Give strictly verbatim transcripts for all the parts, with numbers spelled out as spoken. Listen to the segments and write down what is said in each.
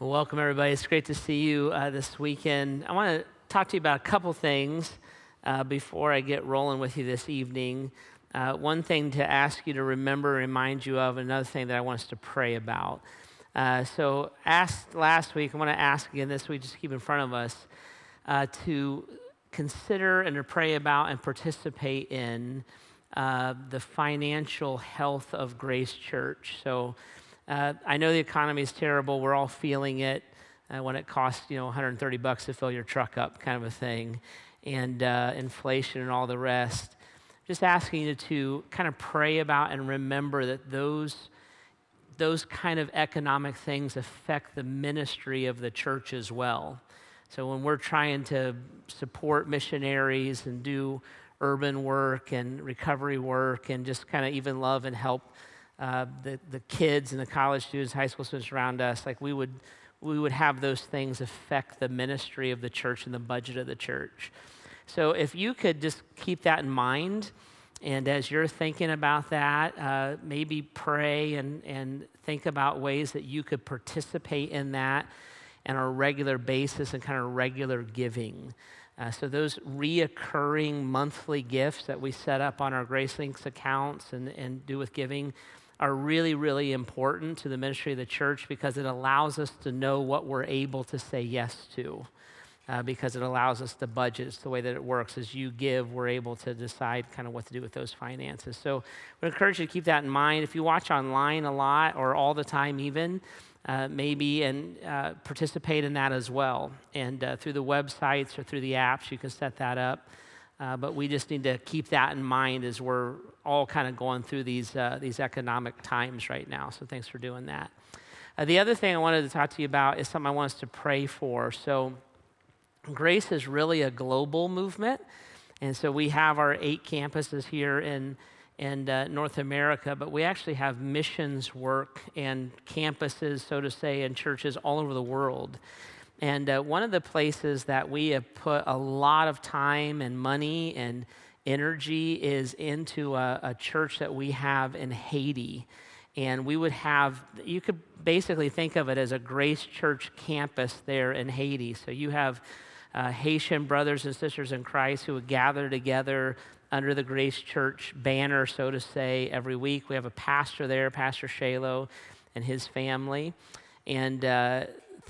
Well, welcome everybody. It's great to see you uh, this weekend. I want to talk to you about a couple things uh, before I get rolling with you this evening. Uh, one thing to ask you to remember, remind you of, another thing that I want us to pray about. Uh, so asked last week, I want to ask again this week, just keep in front of us, uh, to consider and to pray about and participate in uh, the financial health of Grace Church. So Uh, I know the economy is terrible. We're all feeling it uh, when it costs, you know, one hundred thirty bucks to fill your truck up, kind of a thing, and uh, inflation and all the rest. Just asking you to kind of pray about and remember that those those kind of economic things affect the ministry of the church as well. So when we're trying to support missionaries and do urban work and recovery work and just kind of even love and help Uh, the, the kids and the college students, high school students around us, like we would we would have those things affect the ministry of the church and the budget of the church. So if you could just keep that in mind, and as you're thinking about that, uh, maybe pray and, and think about ways that you could participate in that on a regular basis and kind of regular giving. Uh, so those reoccurring monthly gifts that we set up on our Grace Links accounts and, and do with giving are really, really important to the ministry of the church because it allows us to know what we're able to say yes to, uh, because it allows us to budget. It's the way that it works. As you give, we're able to decide kind of what to do with those finances. So I would encourage you to keep that in mind. If you watch online a lot or all the time even, Uh, maybe and uh, participate in that as well. And uh, through the websites or through the apps, you can set that up. Uh, but we just need to keep that in mind as we're all kind of going through these uh, these economic times right now. So thanks for doing that. Uh, the other thing I wanted to talk to you about is something I want us to pray for. So Grace is really a global movement. And so we have our eight campuses here in and uh, North America, but we actually have missions work and campuses, so to say, and churches all over the world. And uh, one of the places that we have put a lot of time and money and energy is into a, a church that we have in Haiti. And we would have, you could basically think of it as a Grace Church campus there in Haiti. So you have uh, Haitian brothers and sisters in Christ who would gather together under the Grace Church banner, so to say, every week. We have a pastor there, Pastor Shalo, and his family. And uh,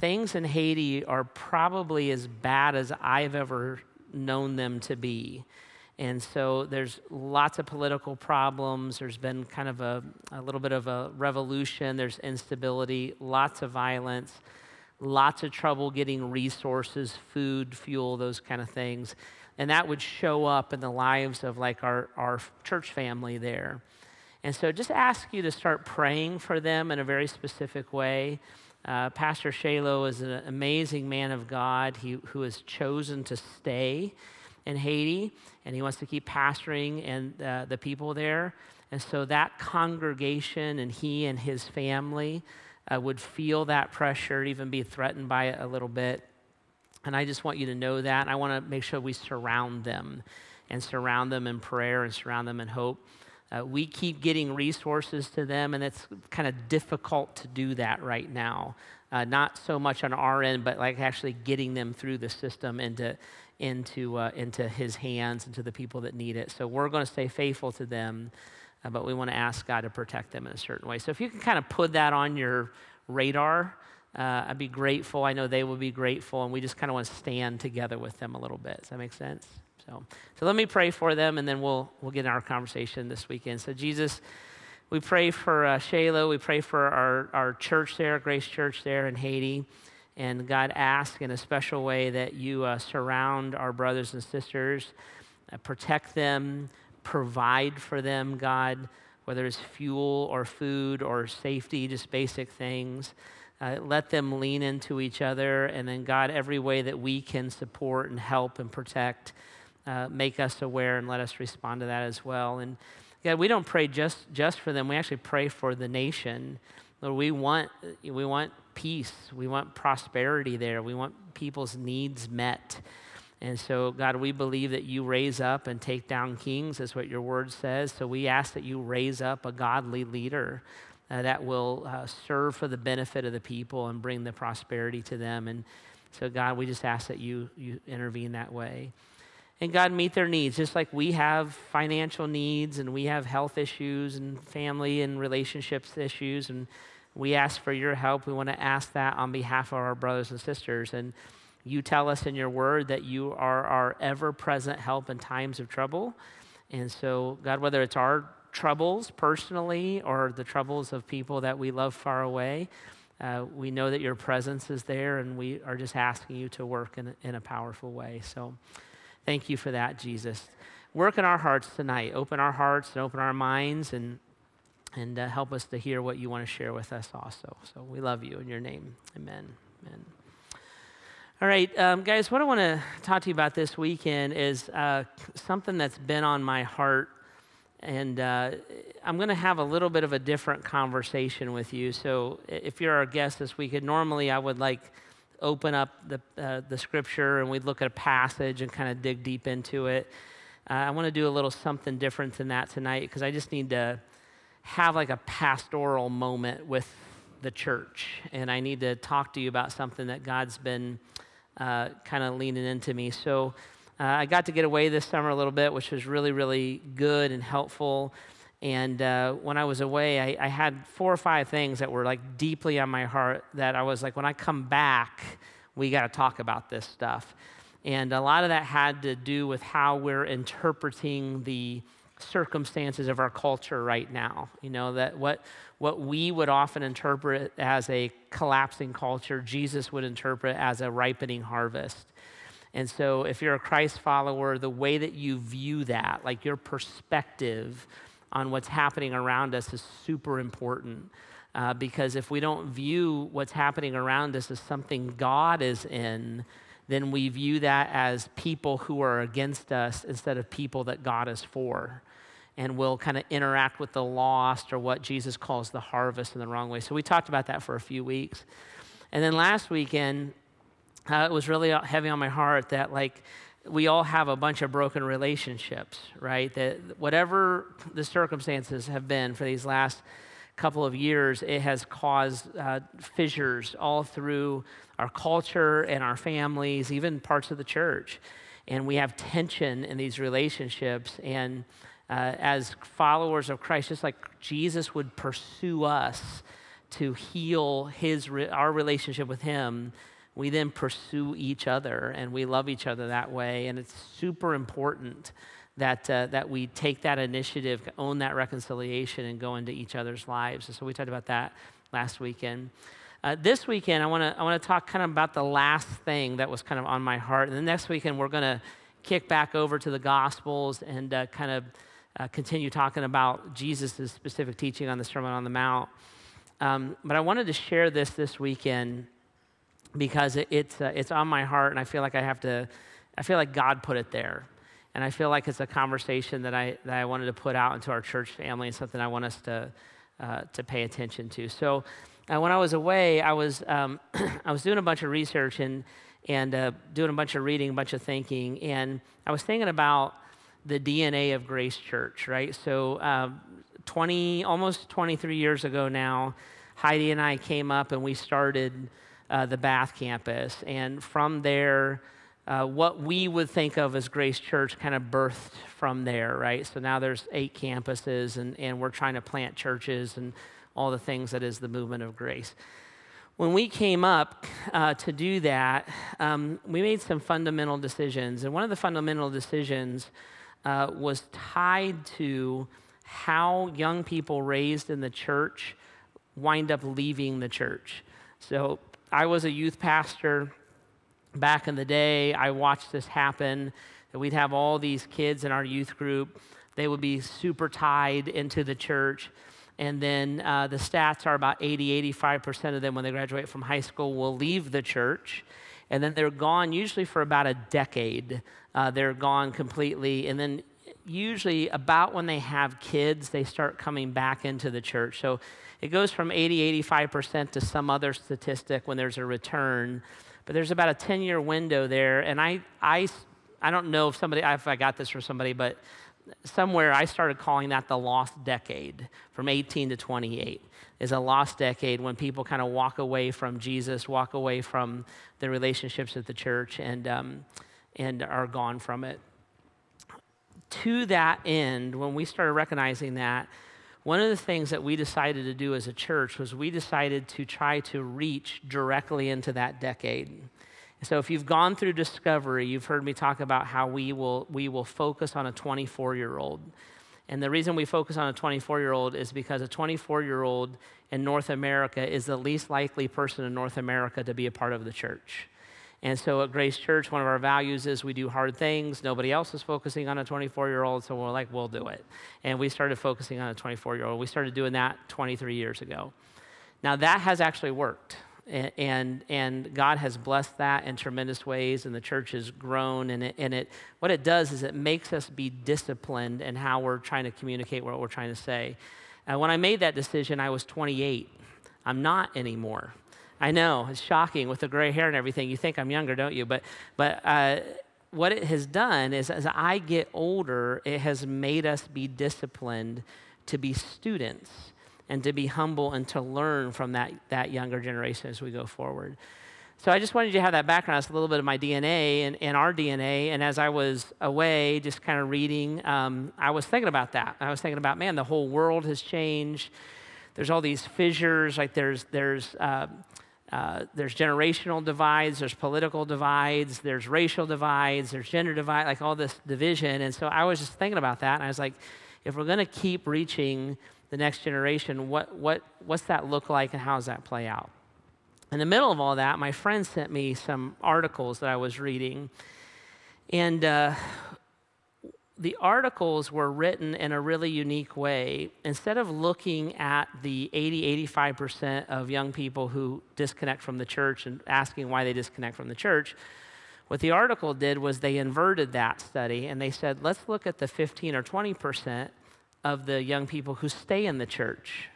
things in Haiti are probably as bad as I've ever known them to be. And so there's lots of political problems. There's been kind of a, a little bit of a revolution. There's instability, lots of violence, lots of trouble getting resources, food, fuel, those kind of things. And that would show up in the lives of like our, our church family there. And so just ask you to start praying for them in a very specific way. Uh, Pastor Shalo is an amazing man of God he, who has chosen to stay in Haiti, and he wants to keep pastoring and uh, the people there. And so that congregation and he and his family uh, would feel that pressure, even be threatened by it a little bit. And I just want you to know that. And I want to make sure we surround them and surround them in prayer and surround them in hope. Uh, we keep getting resources to them, and it's kind of difficult to do that right now. Uh, not so much on our end, but like actually getting them through the system into into uh, into his hands and to the people that need it. So we're going to stay faithful to them, uh, but we want to ask God to protect them in a certain way. So if you can kind of put that on your radar, Uh, I'd be grateful. I know they will be grateful, and we just kind of want to stand together with them a little bit. Does that make sense? So, so let me pray for them, and then we'll we'll get in our conversation this weekend. So Jesus, we pray for uh, Shayla. We pray for our, our church there, Grace Church there in Haiti. And God, ask in a special way that you uh, surround our brothers and sisters, uh, protect them, provide for them, God, whether it's fuel or food or safety, just basic things. Uh, let them lean into each other, and then God, every way that we can support and help and protect, uh, make us aware and let us respond to that as well. And God, we don't pray just, just for them. We actually pray for the nation. Lord, we want we want peace. We want prosperity there. We want people's needs met. And so, God, we believe that you raise up and take down kings. That's what your word says. So we ask that you raise up a godly leader uh, that will uh, serve for the benefit of the people and bring the prosperity to them. And so, God, we just ask that you, you intervene that way. And God, meet their needs, just like we have financial needs and we have health issues and family and relationships issues. And we ask for your help. We want to ask that on behalf of our brothers and sisters. And you tell us in your word that you are our ever-present help in times of trouble. And so, God, whether it's our troubles personally or the troubles of people that we love far away, uh, we know that your presence is there, and we are just asking you to work in, in a powerful way. So thank you for that, Jesus. Work in our hearts tonight. Open our hearts and open our minds, and and uh, help us to hear what you want to share with us also. So we love you in your name. Amen. Amen. All right, um, guys, what I want to talk to you about this weekend is uh, something that's been on my heart, and uh, I'm going to have a little bit of a different conversation with you. So if you're our guest this weekend, normally I would like open up the uh, the scripture and we'd look at a passage and kind of dig deep into it. Uh, I want to do a little something different than that tonight, because I just need to have like a pastoral moment with the church, and I need to talk to you about something that God's been Uh, kind of leaning into me. So uh, I got to get away this summer a little bit, which was really, really good and helpful. And uh, when I was away, I, I had four or five things that were like deeply on my heart that I was like, when I come back, we got to talk about this stuff. And a lot of that had to do with how we're interpreting the circumstances of our culture right now. You know, that what what we would often interpret as a collapsing culture, Jesus would interpret as a ripening harvest. And so if you're a Christ follower, the way that you view that, like your perspective on what's happening around us, is super important. Uh, because if we don't view what's happening around us as something God is in, then we view that as people who are against us instead of people that God is for. And we'll kind of interact with the lost, or what Jesus calls the harvest, in the wrong way. So we talked about that for a few weeks. And then last weekend, uh, it was really heavy on my heart that like we all have a bunch of broken relationships, right? That whatever the circumstances have been for these last couple of years, it has caused uh, fissures all through our culture and our families, even parts of the church. And we have tension in these relationships. And uh, as followers of Christ, just like Jesus would pursue us to heal his re- our relationship with him, we then pursue each other, and we love each other that way. And it's super important that uh, that we take that initiative, own that reconciliation, and go into each other's lives. And so we talked about that last weekend. Uh, this weekend, I wanna I wanna talk kind of about the last thing that was kind of on my heart. And the next weekend, we're gonna kick back over to the Gospels and uh, kind of uh, continue talking about Jesus' specific teaching on the Sermon on the Mount. Um, but I wanted to share this this weekend because it, it's uh, it's on my heart, and I feel like I have to, I feel like God put it there. And I feel like it's a conversation that I that I wanted to put out into our church family, and something I want us to uh, to pay attention to. So uh, when I was away, I was um, I was doing a bunch of research and and uh, doing a bunch of reading, a bunch of thinking, and I was thinking about the D N A of Grace Church, right? So uh, twenty almost twenty-three years ago now, Heidi and I came up and we started uh, the Bath Campus, and from there, Uh, what we would think of as Grace Church kind of birthed from there, right? So now there's eight campuses, and, and we're trying to plant churches and all the things that is the movement of grace. When we came up uh, to do that, um, we made some fundamental decisions. And one of the fundamental decisions uh, was tied to how young people raised in the church wind up leaving the church. So I was a youth pastor. Back in the day, I watched this happen, that we'd have all these kids in our youth group. They would be super tied into the church. And then uh, the stats are about eighty, eighty-five percent of them, when they graduate from high school, will leave the church. And then they're gone usually for about a decade. Uh, they're gone completely. And then usually about when they have kids, they start coming back into the church. So it goes from eighty, eighty-five percent to some other statistic when there's a return. But there's about a ten-year window there, and I, I, I don't know if somebody, if I got this from somebody, but somewhere I started calling that the lost decade, from eighteen to twenty-eight, is a lost decade when people kind of walk away from Jesus, walk away from their relationships with the church, and um, and are gone from it. To that end, when we started recognizing that, one of the things that we decided to do as a church was we decided to try to reach directly into that decade. So if you've gone through Discovery, you've heard me talk about how we will we will focus on a twenty-four-year-old. And the reason we focus on a twenty-four-year-old is because a twenty-four-year-old in North America is the least likely person in North America to be a part of the church. And so at Grace Church, one of our values is we do hard things. Nobody else is focusing on a twenty-four-year-old, so we're like, we'll do it. And we started focusing on a twenty-four-year-old. We started doing that twenty-three years ago. Now, that has actually worked. And and God has blessed that in tremendous ways, and the church has grown. And it, and it what it does is it makes us be disciplined in how we're trying to communicate what we're trying to say. And when I made that decision, I was twenty-eight. I'm not anymore. I know, it's shocking with the gray hair and everything. You think I'm younger, don't you? But but uh, what it has done is as I get older, it has made us be disciplined to be students and to be humble and to learn from that, that younger generation as we go forward. So I just wanted you to have that background. It's a little bit of my D N A and, and our D N A. And as I was away, just kind of reading, um, I was thinking about that. I was thinking about, man, the whole world has changed. There's all these fissures. Like there's there's uh, uh, there's generational divides. There's political divides. There's racial divides. There's gender divides. Like all this division. And so I was just thinking about that. And I was like, if we're gonna keep reaching the next generation, what what what's that look like and how does that play out? In the middle of all that, my friend sent me some articles that I was reading. And uh, the articles were written in a really unique way. Instead of looking at the eighty, eighty-five percent of young people who disconnect from the church and asking why they disconnect from the church, what the article did was they inverted that study and they said, let's look at the fifteen or twenty percent of the young people who stay in the church.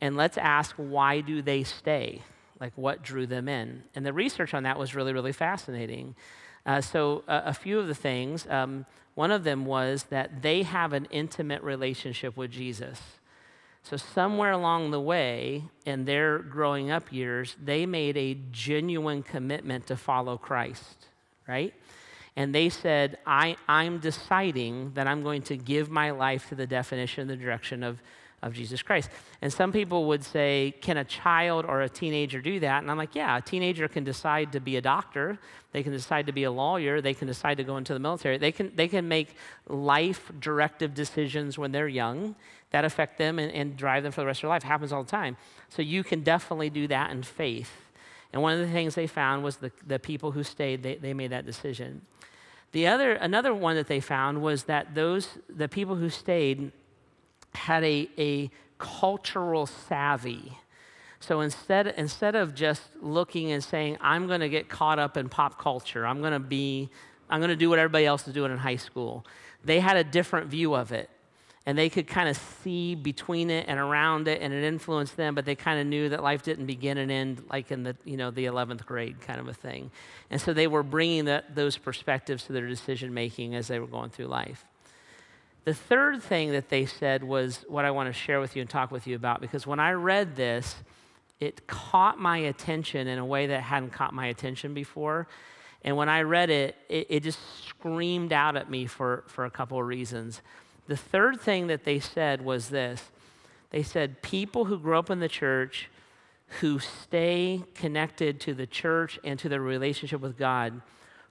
And let's ask, why do they stay? Like, what drew them in? And the research on that was really, really fascinating. Uh, so uh, a few of the things, um, one of them was that they have an intimate relationship with Jesus. So somewhere along the way, in their growing up years, they made a genuine commitment to follow Christ, right? And they said, I, I'm deciding that I'm going to give my life to the definition, the direction of, of Jesus Christ. And some people would say, can a child or a teenager do that? And I'm like, yeah, a teenager can decide to be a doctor. They can decide to be a lawyer. They can decide to go into the military. They can, they can make life-directive decisions when they're young that affect them and, and drive them for the rest of their life. It happens all the time. So you can definitely do that in faith. And one of the things they found was the, the people who stayed, they, they made that decision. The other, another one that they found was that those, the people who stayed had a, a cultural savvy. So instead, instead of just looking and saying, I'm gonna get caught up in pop culture, I'm gonna be, I'm gonna do what everybody else is doing in high school, they had a different view of it. And they could kind of see between it and around it, and it influenced them, but they kind of knew that life didn't begin and end like in the, you know, the eleventh grade kind of a thing. And so they were bringing that, those perspectives to their decision-making as they were going through life. The third thing that they said was what I want to share with you and talk with you about, because when I read this, it caught my attention in a way that hadn't caught my attention before. And when I read it, it, it just screamed out at me for, for a couple of reasons. The third thing that they said was this. They said, people who grow up in the church, who stay connected to the church and to their relationship with God,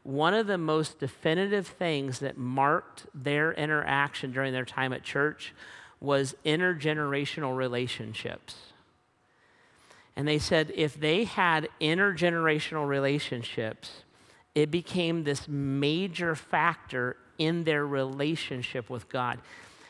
one of the most definitive things that marked their interaction during their time at church was intergenerational relationships. And they said if they had intergenerational relationships, it became this major factor in their relationship with God.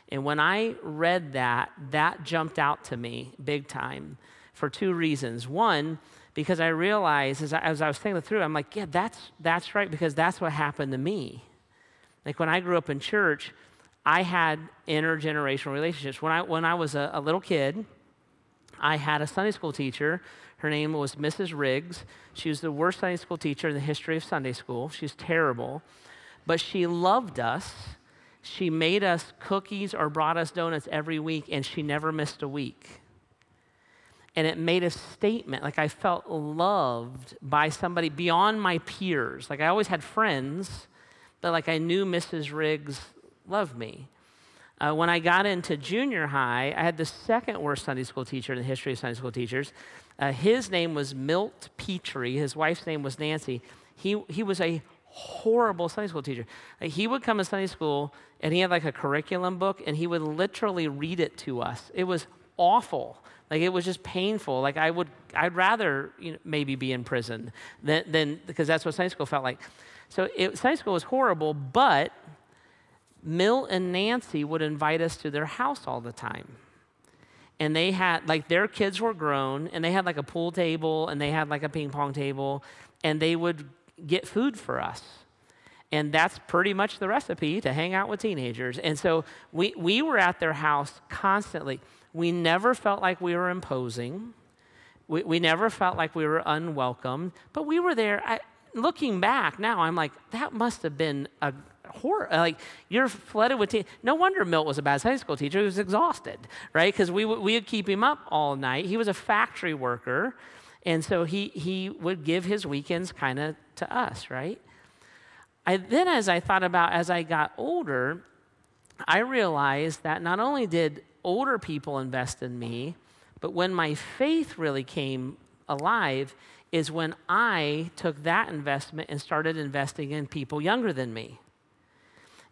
And when I read that, that jumped out to me big time for two reasons. One, because I realized as I, as I was thinking through, I'm like, yeah, that's that's right, because that's what happened to me. Like when I grew up in church, I had intergenerational relationships. When I when I was a, a little kid, I had a Sunday school teacher. Her name was Missus Riggs. She was the worst Sunday school teacher in the history of Sunday school. She's terrible. But she loved us. She made us cookies or brought us donuts every week, and she never missed a week. And it made a statement, like I felt loved by somebody beyond my peers. Like I always had friends, but like I knew Missus Riggs loved me. Uh, when I got into junior high, I had the second worst Sunday school teacher in the history of Sunday school teachers. Uh, his name was Milt Petrie. His wife's name was Nancy. He he was a horrible Sunday school teacher. Like, he would come to Sunday school, and he had like a curriculum book, and he would literally read it to us. It was awful. Like it was just painful. Like I would, I'd rather you know, maybe be in prison than, than because that's what Sunday school felt like. So it, Sunday school was horrible, but Mill and Nancy would invite us to their house all the time. And they had, like their kids were grown and they had like a pool table and they had like a ping pong table and they would get food for us. And that's pretty much the recipe to hang out with teenagers. And so we, we were at their house constantly. We never felt like we were imposing. We, we never felt like we were unwelcome. But we were there. I, looking back now, I'm like, that must have been a horror. Like, you're flooded with... Te- no wonder Milt was a bad Sunday school teacher. He was exhausted, right? Because we w- we would keep him up all night. He was a factory worker. And so he, he would give his weekends kind of to us, right? I, then as I thought about as I got older, I realized that not only did older people invest in me, but when my faith really came alive is when I took that investment and started investing in people younger than me.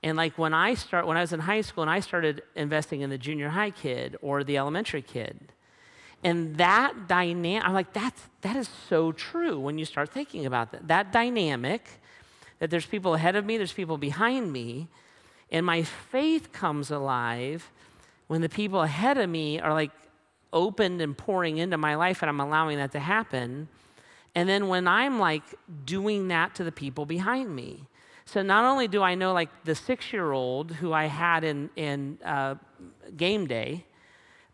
And like when I start, when I was in high school and I started investing in the junior high kid or the elementary kid, and that dynamic, I'm like, that's, that is so true when you start thinking about that. That dynamic, that there's people ahead of me, there's people behind me, and my faith comes alive when the people ahead of me are like opened and pouring into my life and I'm allowing that to happen. And then when I'm like doing that to the people behind me. So not only do I know like the six-year-old who I had in, in uh, game day,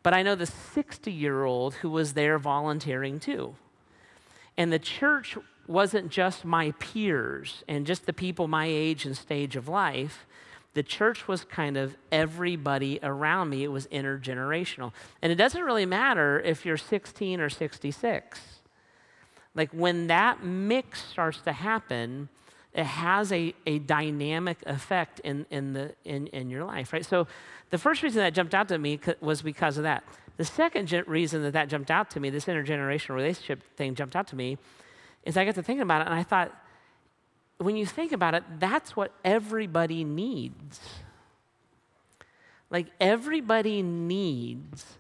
but I know the sixty-year-old who was there volunteering too. And the church wasn't just my peers and just the people my age and stage of life. The church was kind of everybody around me. It was intergenerational. And it doesn't really matter if you're sixteen or sixty-six. Like when that mix starts to happen, it has a, a dynamic effect in in the in, in your life, right? So the first reason that jumped out to me was because of that. The second ge- reason that that jumped out to me, this intergenerational relationship thing jumped out to me, is I got to thinking about it and I thought, when you think about it, that's what everybody needs. Like everybody needs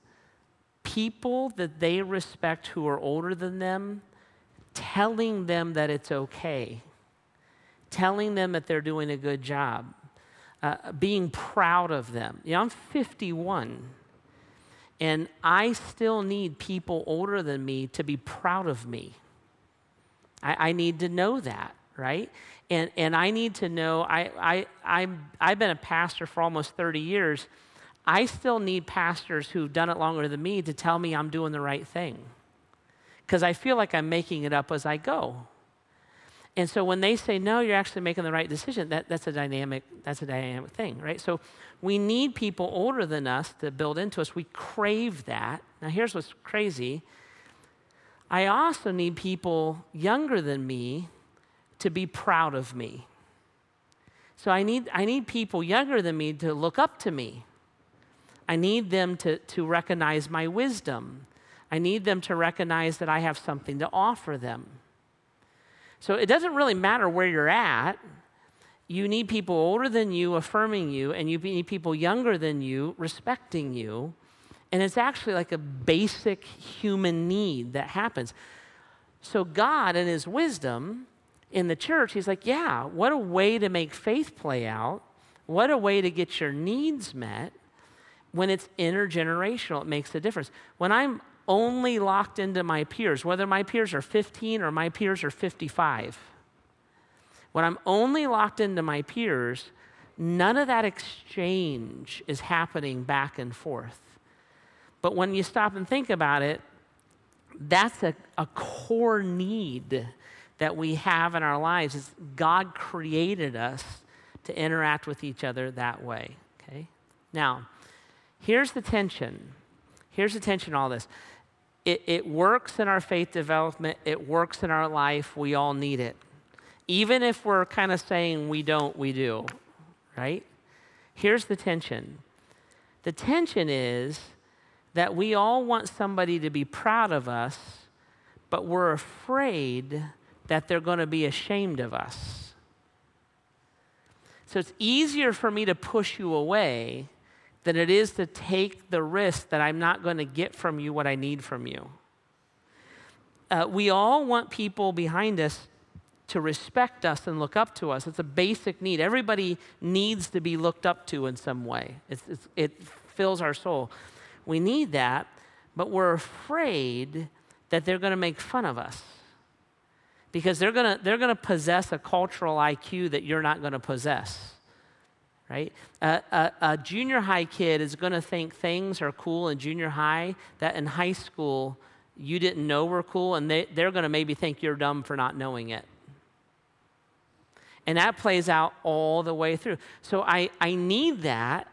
people that they respect who are older than them, telling them that it's okay, telling them that they're doing a good job, uh, being proud of them. You know, I'm fifty-one, and I still need people older than me to be proud of me. I, I need to know that. Right? And and I need to know, I, I, I'm, I've been a pastor for almost thirty years. I still need pastors who've done it longer than me to tell me I'm doing the right thing. Because I feel like I'm making it up as I go. And so when they say, no, you're actually making the right decision, that, that's a dynamic, that's a dynamic thing, right? So we need people older than us to build into us. We crave that. Now here's what's crazy. I also need people younger than me to be proud of me. So I need I need people younger than me to look up to me. I need them to, to recognize my wisdom. I need them to recognize that I have something to offer them. So it doesn't really matter where you're at. You need people older than you affirming you, and you need people younger than you respecting you. And it's actually like a basic human need that happens. So God in his wisdom in the church, he's like, yeah, what a way to make faith play out. What a way to get your needs met. When it's intergenerational, it makes a difference. When I'm only locked into my peers, whether my peers are fifteen or my peers are fifty-five, when I'm only locked into my peers, none of that exchange is happening back and forth. But when you stop and think about it, that's a, a core need that we have in our lives is God created us to interact with each other that way, okay? Now, here's the tension. Here's the tension in all this. It, it works in our faith development. It works in our life. We all need it. Even if we're kind of saying we don't, we do, right? Here's the tension. The tension is that we all want somebody to be proud of us, but we're afraid that they're going to be ashamed of us. So it's easier for me to push you away than it is to take the risk that I'm not going to get from you what I need from you. Uh, we all want people behind us to respect us and look up to us. It's a basic need. Everybody needs to be looked up to in some way. It's, it's, it fills our soul. We need that, but we're afraid that they're going to make fun of us because they're going to they're going to possess a cultural I Q that you're not going to possess. Right? A, a, a junior high kid is going to think things are cool in junior high that in high school you didn't know were cool, and they, they're going to maybe think you're dumb for not knowing it. And that plays out all the way through. So I, I need that,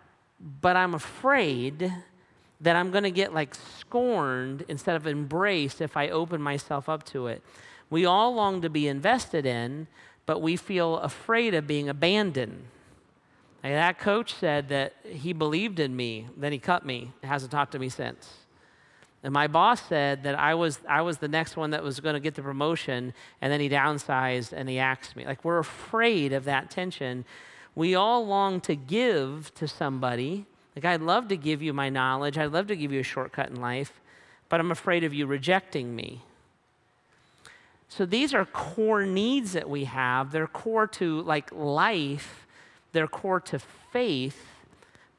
but I'm afraid that I'm going to get like scorned instead of embraced if I open myself up to it. We all long to be invested in, but we feel afraid of being abandoned. And that coach said that he believed in me, then he cut me, and hasn't talked to me since. And my boss said that I was I was the next one that was going to get the promotion, and then he downsized and he axed me. Like, we're afraid of that tension. We all long to give to somebody. Like, I'd love to give you my knowledge. I'd love to give you a shortcut in life, but I'm afraid of you rejecting me. So these are core needs that we have. They're core to, like, life. They're core to faith,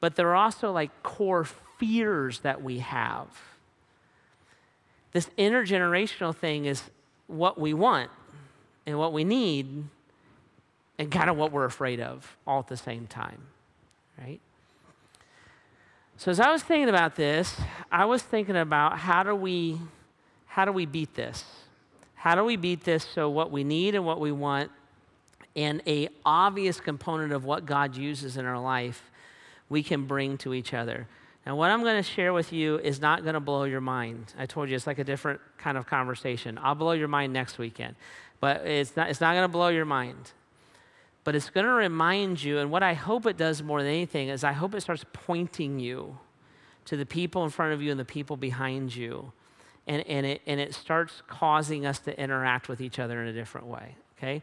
but they're also like core fears that we have. This intergenerational thing is what we want and what we need and kind of what we're afraid of all at the same time, right? So as I was thinking about this, I was thinking about how do we, how do we beat this? How do we beat this so what we need and what we want and a obvious component of what God uses in our life, we can bring to each other. Now, what I'm going to share with you is not going to blow your mind. I told you, it's like a different kind of conversation. I'll blow your mind next weekend. But it's not, it's not going to blow your mind. But it's going to remind you, and what I hope it does more than anything is I hope it starts pointing you to the people in front of you and the people behind you. And, and, it, and it starts causing us to interact with each other in a different way, okay?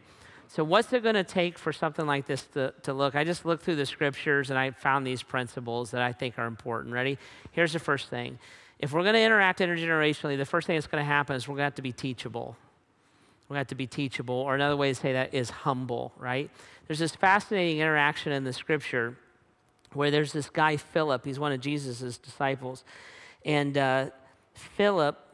So what's it going to take for something like this to, to look? I just looked through the scriptures and I found these principles that I think are important. Ready? Here's the first thing. If we're going to interact intergenerationally, the first thing that's going to happen is we're going to have to be teachable. We're going to have to be teachable, or another way to say that is humble, right? There's this fascinating interaction in the scripture where there's this guy, Philip. He's one of Jesus' disciples. And uh, Philip,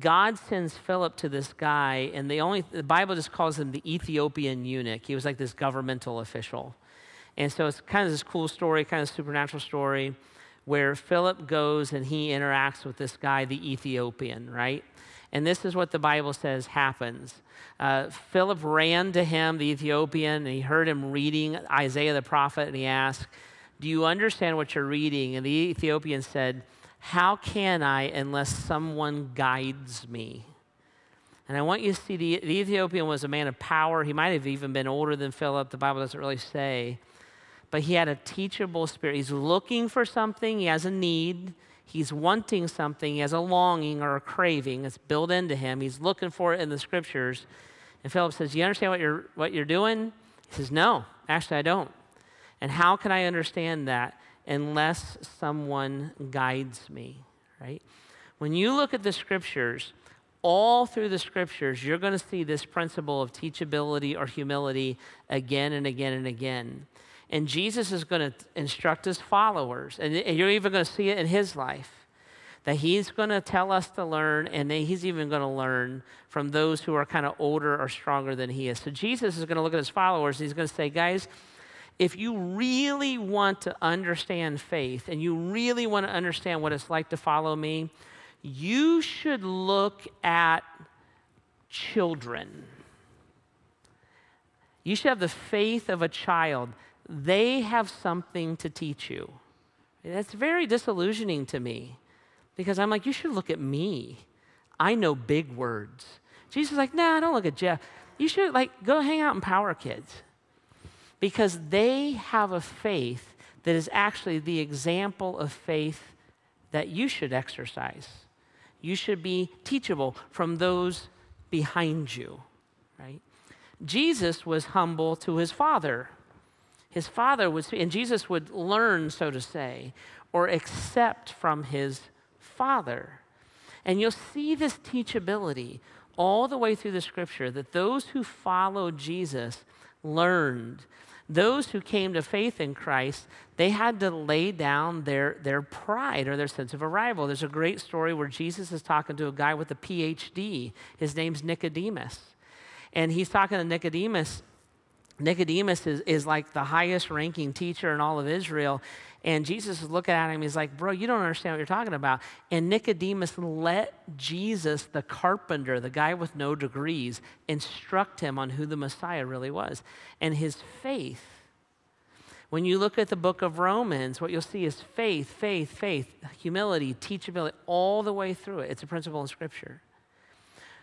God sends Philip to this guy, and the only the Bible just calls him the Ethiopian eunuch. He was like this governmental official. And so it's kind of this cool story, kind of supernatural story, where Philip goes and he interacts with this guy, the Ethiopian, right? And this is what the Bible says happens. Uh, Philip ran to him, the Ethiopian, and he heard him reading Isaiah the prophet, and he asked, "Do you understand what you're reading?" And the Ethiopian said, "How can I unless someone guides me?" And I want you to see the, the Ethiopian was a man of power. He might have even been older than Philip. The Bible doesn't really say. But he had a teachable spirit. He's looking for something. He has a need. He's wanting something. He has a longing or a craving. It's built into him. He's looking for it in the scriptures. And Philip says, "You understand what you're what you're doing?" He says, "No, actually I don't. And how can I understand that? Unless someone guides me," right? When you look at the scriptures, all through the scriptures, you're going to see this principle of teachability or humility again and again and again. And Jesus is going to instruct his followers, and you're even going to see it in his life, that he's going to tell us to learn, and he's even going to learn from those who are kind of older or stronger than he is. So Jesus is going to look at his followers, and he's going to say, "Guys, if you really want to understand faith and you really want to understand what it's like to follow me, you should look at children. You should have the faith of a child. they have something to teach you. And that's very disillusioning to me, because I'm like, you should look at me. I know big words. Jesus is like, nah, don't look at Jeff. You should like go hang out in Power Kids, because they have a faith that is actually the example of faith that you should exercise. You should be teachable from those behind you, right? Jesus was humble to his Father. His Father was, and Jesus would learn, so to say, or accept from his Father. And you'll see this teachability all the way through the scripture, that those who followed Jesus learned. Those who came to faith in Christ, they had to lay down their, their pride or their sense of arrival. There's a great story where Jesus is talking to a guy with a P H D. His name's Nicodemus. And he's talking to Nicodemus. Nicodemus is, is like the highest ranking teacher in all of Israel. And Jesus is looking at him. He's like, bro, you don't understand what you're talking about. And Nicodemus let Jesus, the carpenter, the guy with no degrees, instruct him on who the Messiah really was. And his faith, when you look at the book of Romans, what you'll see is faith, faith, faith, humility, teachability, all the way through it. It's a principle in Scripture.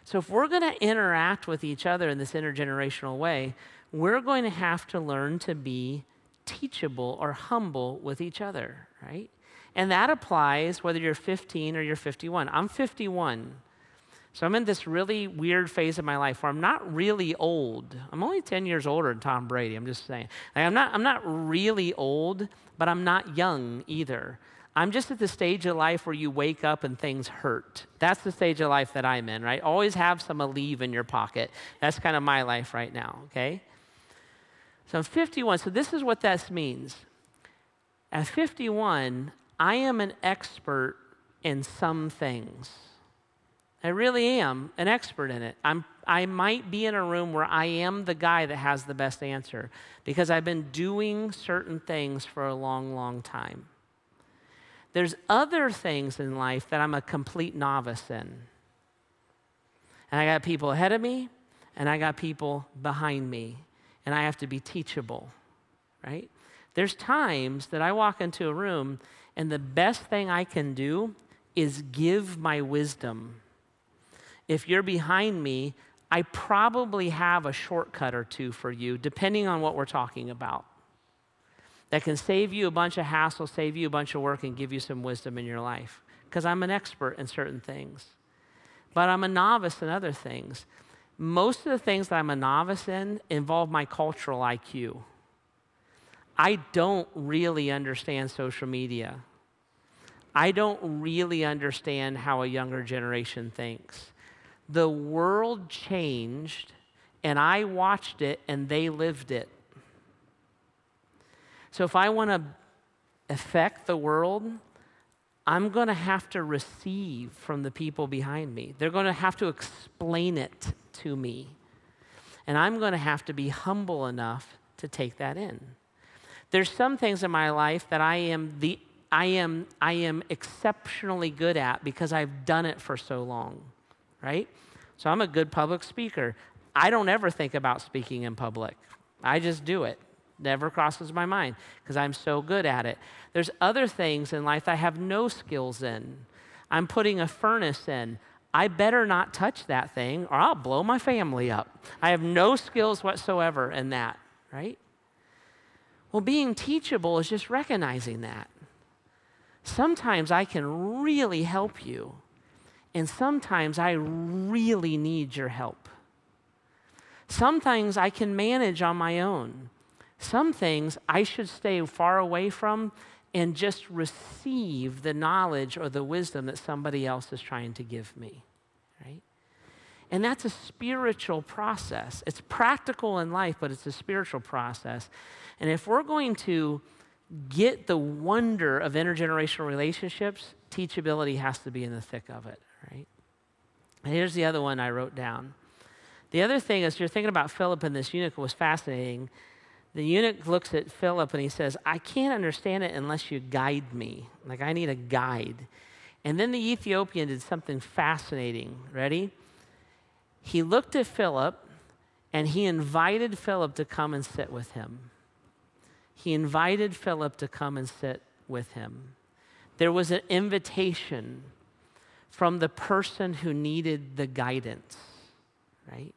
So if we're going to interact with each other in this intergenerational way, we're going to have to learn to be teachable or humble with each other, right? And that applies whether you're fifteen or you're fifty-one. I'm fifty-one, so I'm in this really weird phase of my life where I'm not really old. I'm only ten years older than Tom Brady, I'm just saying. Like, I'm not, I'm not really old, but I'm not young either. I'm just at the stage of life where you wake up and things hurt. That's the stage of life that I'm in, right? Always have some Aleve in your pocket. That's kind of my life right now, okay? So I'm fifty-one, so this is what this means. At fifty-one, I am an expert in some things. I really am an expert in it. I'm, I might be in a room where I am the guy that has the best answer, because I've been doing certain things for a long, long time. There's other things in life that I'm a complete novice in. And I got people ahead of me, and I got people behind me, and I have to be teachable, right? There's times that I walk into a room, and the best thing I can do is give my wisdom. If you're behind me, I probably have a shortcut or two for you, depending on what we're talking about, that can save you a bunch of hassle, save you a bunch of work, and give you some wisdom in your life. Because I'm an expert in certain things. But I'm a novice in other things. Most of the things that I'm a novice in involve my cultural I Q. I don't really understand social media. I don't really understand how a younger generation thinks. The world changed, and I watched it, and they lived it. So if I want to affect the world, I'm going to have to receive from the people behind me. They're going to have to explain it to me. And I'm going to have to be humble enough to take that in. There's some things in my life that I am the I am I am exceptionally good at because I've done it for so long, right? So I'm a good public speaker. I don't ever think about speaking in public. I just do it. Never crosses my mind because I'm so good at it. There's other things in life I have no skills in. I'm putting a furnace in. I better not touch that thing or I'll blow my family up. I have no skills whatsoever in that, right? Well, being teachable is just recognizing that. Sometimes I can really help you, and sometimes I really need your help. Some things I can manage on my own. Some things I should stay far away from and just receive the knowledge or the wisdom that somebody else is trying to give me, right? And that's a spiritual process. It's practical in life, but it's a spiritual process. And if we're going to get the wonder of intergenerational relationships, teachability has to be in the thick of it, right? And here's the other one I wrote down. The other thing is, you're thinking about Philip and this eunuch was fascinating. The eunuch looks at Philip and he says, I can't understand it unless you guide me. Like, I need a guide. And then the Ethiopian did something fascinating. Ready? He looked at Philip and he invited Philip to come and sit with him. he invited Philip to come and sit with him. There was an invitation from the person who needed the guidance, right?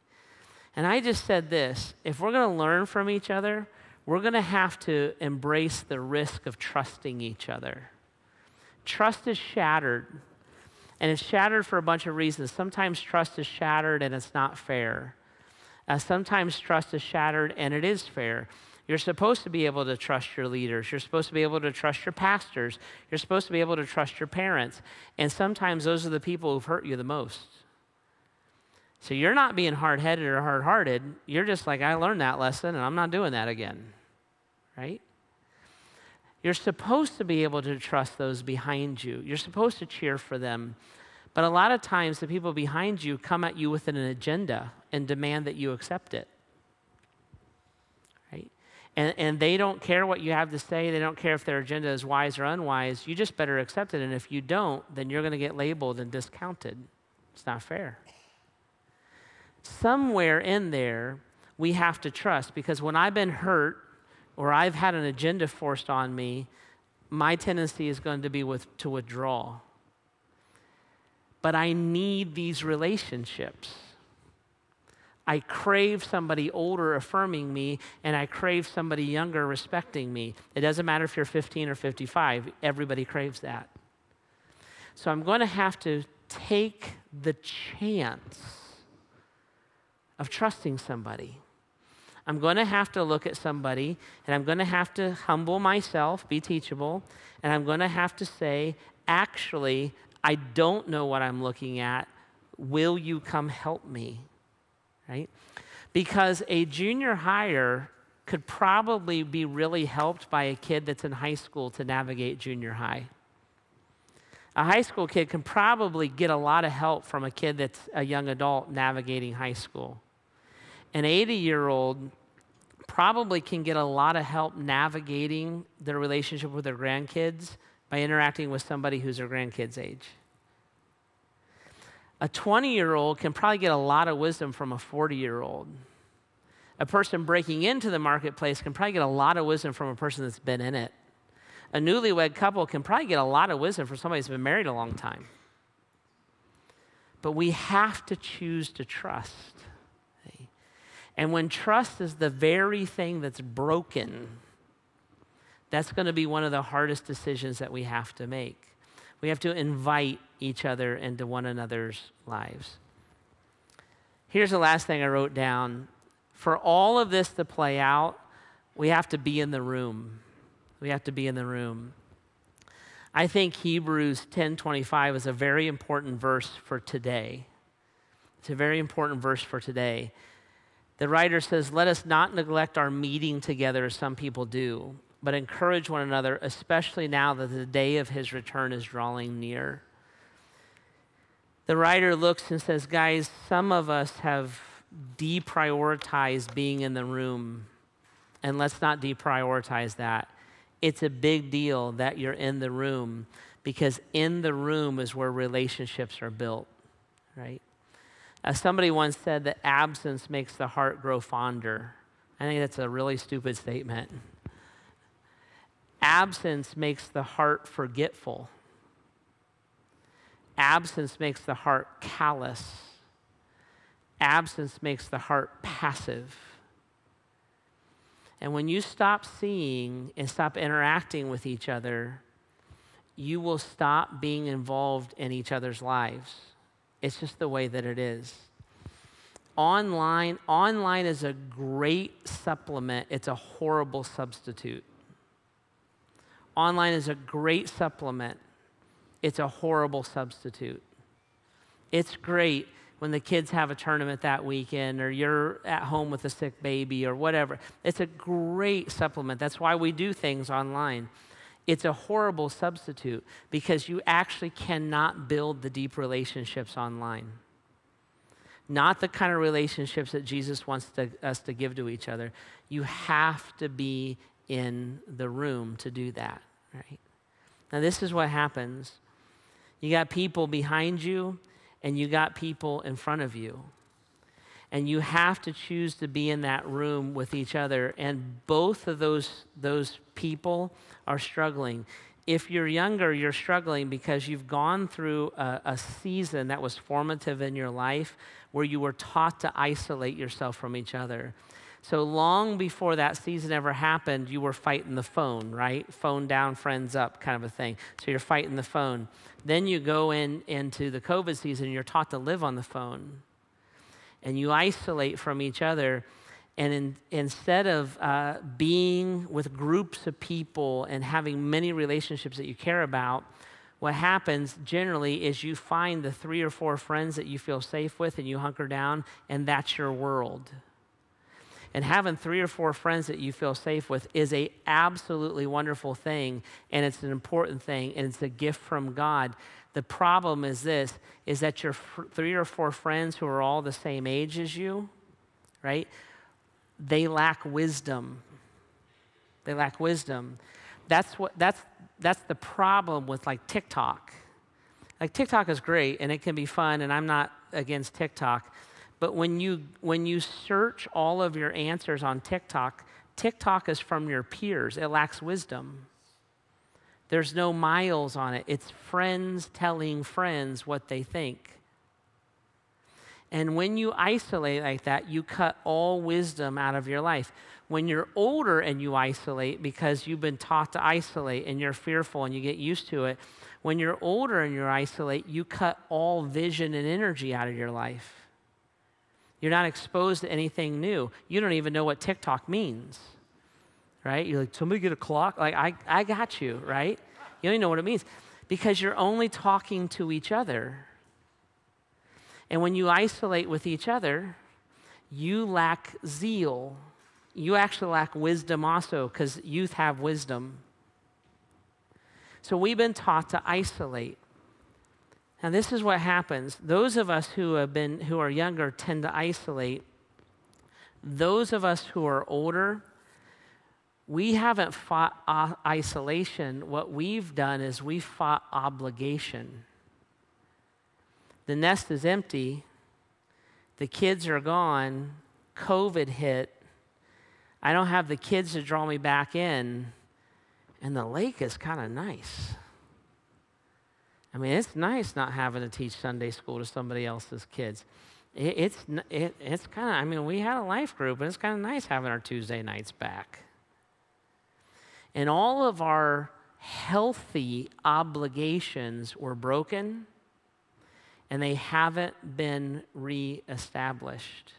And I just said this, if we're going to learn from each other, we're going to have to embrace the risk of trusting each other. Trust is shattered, and it's shattered for a bunch of reasons. Sometimes trust is shattered and it's not fair. Uh, sometimes trust is shattered and it is fair. You're supposed to be able to trust your leaders. You're supposed to be able to trust your pastors. You're supposed to be able to trust your parents. And sometimes those are the people who've hurt you the most. So you're not being hard-headed or hard-hearted. You're just like, I learned that lesson and I'm not doing that again, right? You're supposed to be able to trust those behind you. You're supposed to cheer for them. But a lot of times the people behind you come at you with an agenda and demand that you accept it. And, and they don't care what you have to say. They don't care if their agenda is wise or unwise. You just better accept it. And if you don't, then you're going to get labeled and discounted. It's not fair. Somewhere in there, we have to trust, because when I've been hurt or I've had an agenda forced on me, my tendency is going to be with, to withdraw. But I need these relationships. I crave somebody older affirming me, and I crave somebody younger respecting me. It doesn't matter if you're fifteen or fifty-five, everybody craves that. So I'm going to have to take the chance of trusting somebody. I'm going to have to look at somebody, and I'm going to have to humble myself, be teachable, and I'm going to have to say, actually, I don't know what I'm looking at. Will you come help me? Right? Because a junior higher could probably be really helped by a kid that's in high school to navigate junior high. A high school kid can probably get a lot of help from a kid that's a young adult navigating high school. An eighty-year-old probably can get a lot of help navigating their relationship with their grandkids by interacting with somebody who's their grandkid's age. A twenty-year-old can probably get a lot of wisdom from a forty-year-old. A person breaking into the marketplace can probably get a lot of wisdom from a person that's been in it. A newlywed couple can probably get a lot of wisdom from somebody that's been married a long time. But we have to choose to trust. And when trust is the very thing that's broken, that's going to be one of the hardest decisions that we have to make. We have to invite each other into one another's lives. Here's the last thing I wrote down. For all of this to play out, we have to be in the room. We have to be in the room. I think Hebrews ten twenty-five is a very important verse for today. It's a very important verse for today. The writer says, let us not neglect our meeting together as some people do, but encourage one another, especially now that the day of his return is drawing near. The writer looks and says, guys, some of us have deprioritized being in the room, and let's not deprioritize that. It's a big deal that you're in the room, because in the room is where relationships are built, right? As somebody once said that absence makes the heart grow fonder. I think that's a really stupid statement. Absence makes the heart forgetful. Absence makes the heart callous. Absence makes the heart passive. And when you stop seeing and stop interacting with each other, you will stop being involved in each other's lives. It's just the way that it is. Online, online is a great supplement. It's a horrible substitute. Online is a great supplement. It's a horrible substitute. It's great when the kids have a tournament that weekend, or you're at home with a sick baby or whatever. It's a great supplement. That's why we do things online. It's a horrible substitute, because you actually cannot build the deep relationships online. Not the kind of relationships that Jesus wants to, us to give to each other. You have to be in the room to do that, right? Now, this is what happens. You got people behind you, and you got people in front of you. and you have to choose to be in that room with each other. And both of those those people are struggling. If you're younger, you're struggling because you've gone through a, a season that was formative in your life where you were taught to isolate yourself from each other. So long before that season ever happened, you were fighting the phone, right? Phone down, friends up kind of a thing. So you're fighting the phone. Then you go in into the COVID season, you're taught to live on the phone. And you isolate from each other. And in, instead of uh, being with groups of people and having many relationships that you care about, what happens generally is you find the three or four friends that you feel safe with and you hunker down, and that's your world. And having three or four friends that you feel safe with is an absolutely wonderful thing, and it's an important thing, and it's a gift from God. The problem is this, is that your f- three or four friends who are all the same age as you, right? They lack wisdom. They lack wisdom. That's what that's that's the problem with like TikTok. Like TikTok is great and it can be fun, and I'm not against TikTok. But when you when you search all of your answers on TikTok, TikTok is from your peers. It lacks wisdom. There's no miles on it. It's friends telling friends what they think. And when you isolate like that, you cut all wisdom out of your life. When you're older and you isolate because you've been taught to isolate and you're fearful and you get used to it, when you're older and you isolate, you cut all vision and energy out of your life. You're not exposed to anything new. You don't even know what TikTok means, right? You're like, somebody get a clock? Like, I, I got you, right? You don't even know what it means because you're only talking to each other. And when you isolate with each other, you lack zeal. You actually lack wisdom also, because youth have wisdom. So we've been taught to isolate. And this is what happens. Those of us who have been who are younger tend to isolate. Those of us who are older, we haven't fought isolation. What we've done is we fought obligation. The nest is empty, the kids are gone, COVID hit, I don't have the kids to draw me back in, and the lake is kind of nice. I mean, it's nice not having to teach Sunday school to somebody else's kids. It, it's it, it's kind of, I mean, we had a life group, and it's kind of nice having our Tuesday nights back. And all of our healthy obligations were broken, and they haven't been reestablished,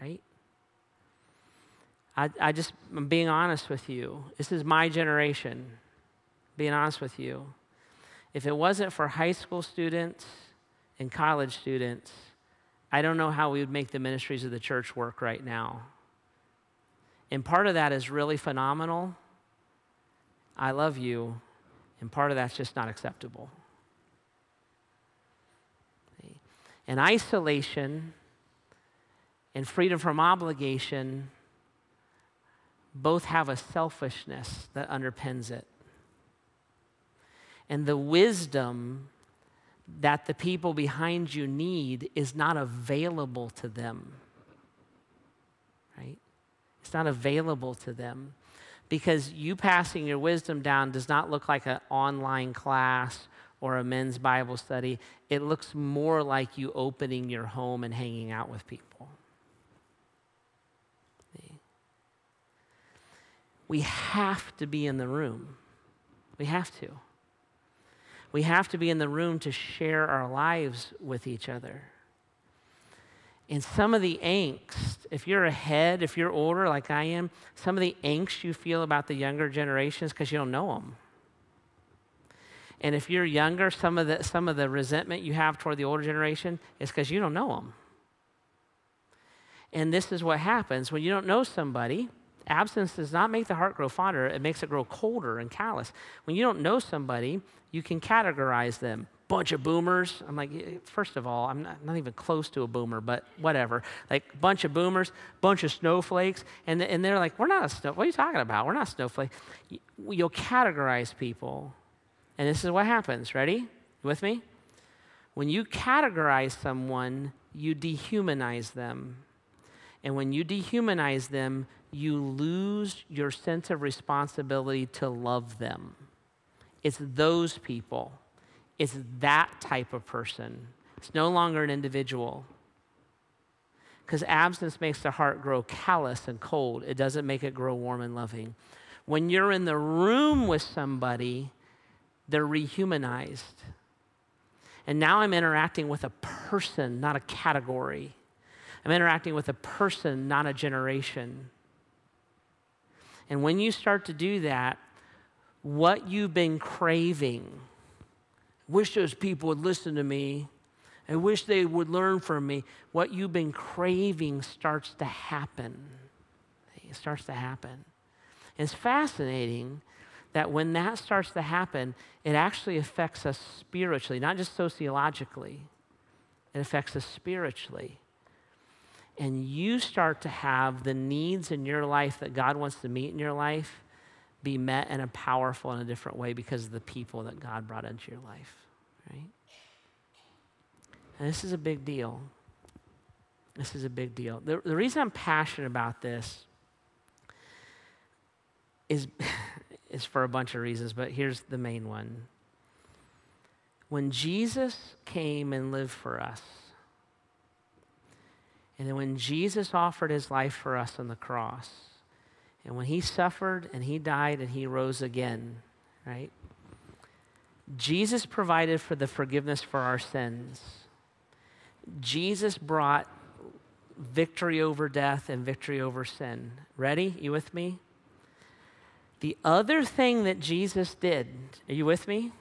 right? I, I just, I'm being honest with you. This is my generation, being honest with you. If it wasn't for high school students and college students, I don't know how we would make the ministries of the church work right now. And part of that is really phenomenal. I love you. And part of that's just not acceptable. And isolation and freedom from obligation both have a selfishness that underpins it. And the wisdom that the people behind you need is not available to them, right? It's not available to them because you passing your wisdom down does not look like an online class or a men's Bible study. It looks more like you opening your home and hanging out with people. We have to be in the room. We have to. We have to be in the room to share our lives with each other. And some of the angst, if you're ahead, if you're older like I am, some of the angst you feel about the younger generations because you don't know them. And if you're younger, some of the some of the resentment you have toward the older generation is because you don't know them. And this is what happens when you don't know somebody. Absence does not make the heart grow fonder. It makes it grow colder and callous. When you don't know somebody, you can categorize them. Bunch of boomers. I'm like, first of all, I'm not, not even close to a boomer, but whatever. Like, bunch of boomers, bunch of snowflakes. And, and they're like, we're not a snowflake. What are you talking about? We're not snowflakes. You, you'll categorize people. And this is what happens. Ready? You with me? When you categorize someone, you dehumanize them. And when you dehumanize them, you lose your sense of responsibility to love them. It's those people. It's that type of person. It's no longer an individual. Because absence makes the heart grow callous and cold. It doesn't make it grow warm and loving. When you're in the room with somebody, they're rehumanized. And now I'm interacting with a person, not a category. I'm interacting with a person, not a generation. And when you start to do that, what you've been craving, wish those people would listen to me, I wish they would learn from me, what you've been craving starts to happen. It starts to happen. It's fascinating that when that starts to happen, it actually affects us spiritually, not just sociologically. It affects us spiritually. And you start to have the needs in your life that God wants to meet in your life be met in a powerful and a different way because of the people that God brought into your life, right? And this is a big deal. This is a big deal. The, the reason I'm passionate about this is... is for a bunch of reasons, but here's the main one. When Jesus came and lived for us, and then when Jesus offered his life for us on the cross, and when he suffered and he died and he rose again, right? Jesus provided for the forgiveness for our sins. Jesus brought victory over death and victory over sin. Ready? You with me? The other thing that Jesus did, are you with me?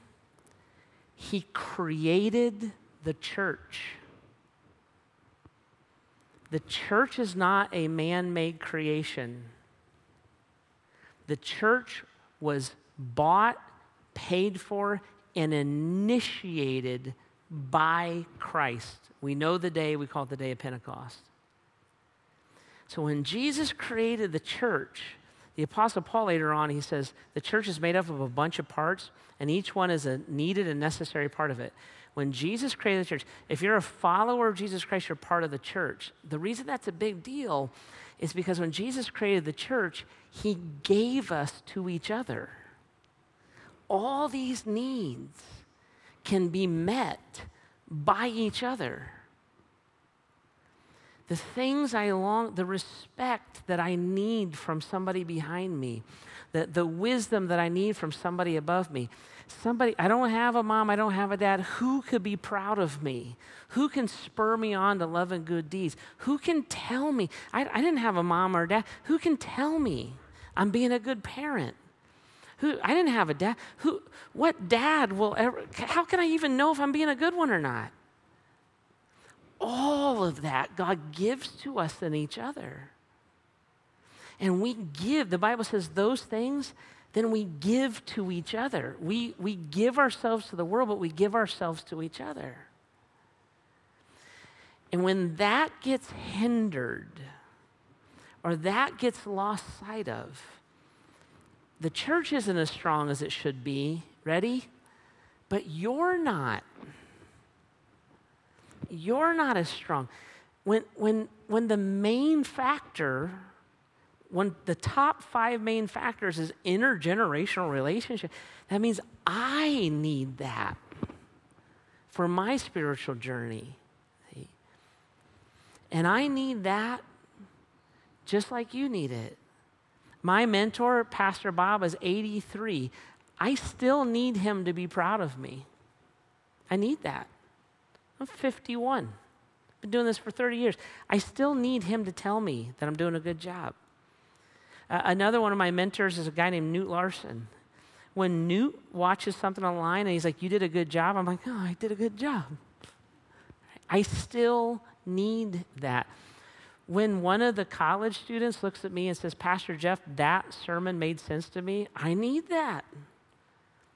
He created the church. The church is not a man-made creation. The church was bought, paid for, and initiated by Christ. We know the day, we call it the day of Pentecost. So when Jesus created the church, the Apostle Paul later on, he says, the church is made up of a bunch of parts, and each one is a needed and necessary part of it. When Jesus created the church, if you're a follower of Jesus Christ, you're part of the church. The reason that's a big deal is because when Jesus created the church, he gave us to each other. All these needs can be met by each other. The things I long, the respect that I need from somebody behind me, the, the wisdom that I need from somebody above me. Somebody, I don't have a mom, I don't have a dad. Who could be proud of me? Who can spur me on to love and good deeds? Who can tell me? I, I didn't have a mom or a dad. Who can tell me I'm being a good parent? Who I didn't have a dad. Who? What dad will ever, how can I even know if I'm being a good one or not? All of that God gives to us and each other. And we give, the Bible says those things, then we give to each other. We, we give ourselves to the world, but we give ourselves to each other. And when that gets hindered or that gets lost sight of, the church isn't as strong as it should be, ready? But you're not. You're not as strong. When when when the main factor, when the top five main factors is intergenerational relationship, that means I need that for my spiritual journey. See? And I need that just like you need it. My mentor, Pastor Bob, is eighty-three. I still need him to be proud of me. I need that. I'm fifty-one. I've been doing this for thirty years. I still need him to tell me that I'm doing a good job. Uh, another one of my mentors is a guy named Newt Larson. When Newt watches something online and he's like, you did a good job, I'm like, oh, I did a good job. I still need that. When one of the college students looks at me and says, Pastor Jeff, that sermon made sense to me, I need that.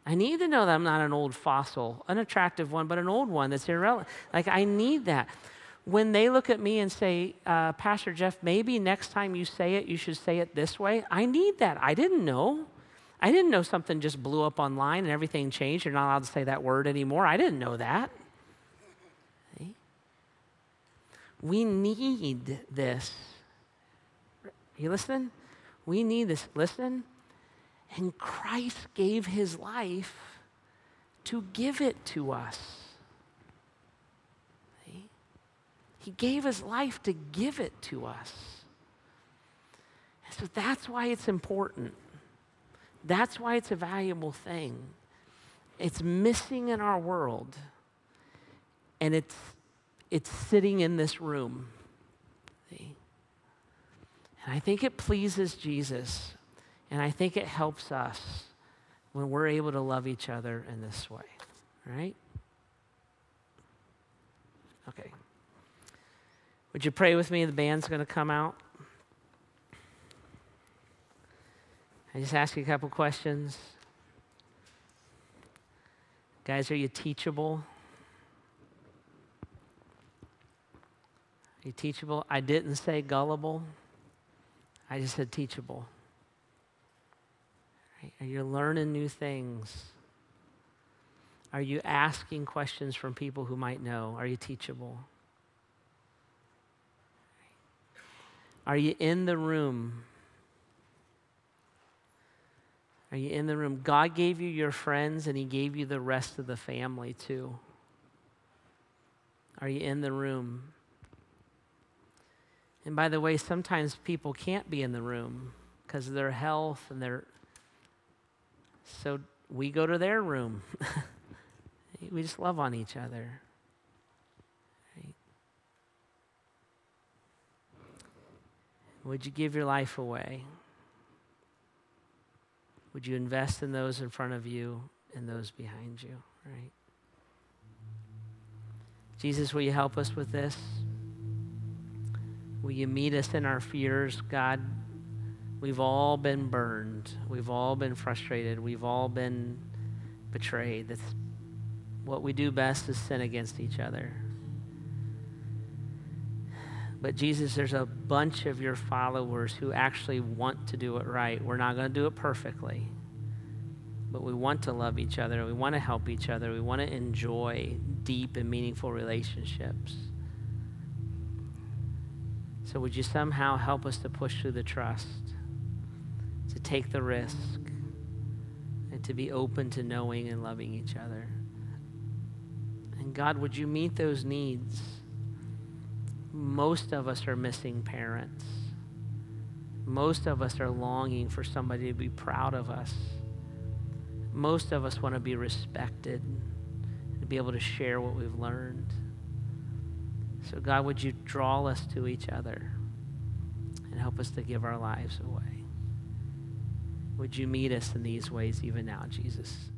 I need to know that I'm not an old fossil, an attractive one, but an old one that's irrelevant. Like, I need that. When they look at me and say, uh, Pastor Jeff, maybe next time you say it, you should say it this way. I need that. I didn't know. I didn't know something just blew up online and everything changed. You're not allowed to say that word anymore. I didn't know that. See? We need this. You listen? We need this. Listen? And Christ gave his life to give it to us. See? He gave his life to give it to us. And so that's why it's important. That's why it's a valuable thing. It's missing in our world. And it's it's sitting in this room. See? And I think it pleases Jesus. And I think it helps us when we're able to love each other in this way. Right? Okay. Would you pray with me? The band's going to come out. I just ask you a couple questions. Guys, are you teachable? Are you teachable? I didn't say gullible. I just said teachable. Are you learning new things? Are you asking questions from people who might know? Are you teachable? Are you in the room? Are you in the room? God gave you your friends and he gave you the rest of the family too. Are you in the room? And by the way, sometimes people can't be in the room because of their health and their... So we go to their room. We just love on each other. Right? Would you give your life away? Would you invest in those in front of you and those behind you? Right? Jesus, will you help us with this? Will you meet us in our fears, God? We've all been burned. We've all been frustrated. We've all been betrayed. That's what we do best is sin against each other. But Jesus, there's a bunch of your followers who actually want to do it right. We're not going to do it perfectly, but we want to love each other. We want to help each other. We want to enjoy deep and meaningful relationships. So would you somehow help us to push through the trust? To take the risk and to be open to knowing and loving each other. And God, would you meet those needs? Most of us are missing parents. Most of us are longing for somebody to be proud of us. Most of us want to be respected and be able to share what we've learned. So God, would you draw us to each other and help us to give our lives away? Would you meet us in these ways even now, Jesus?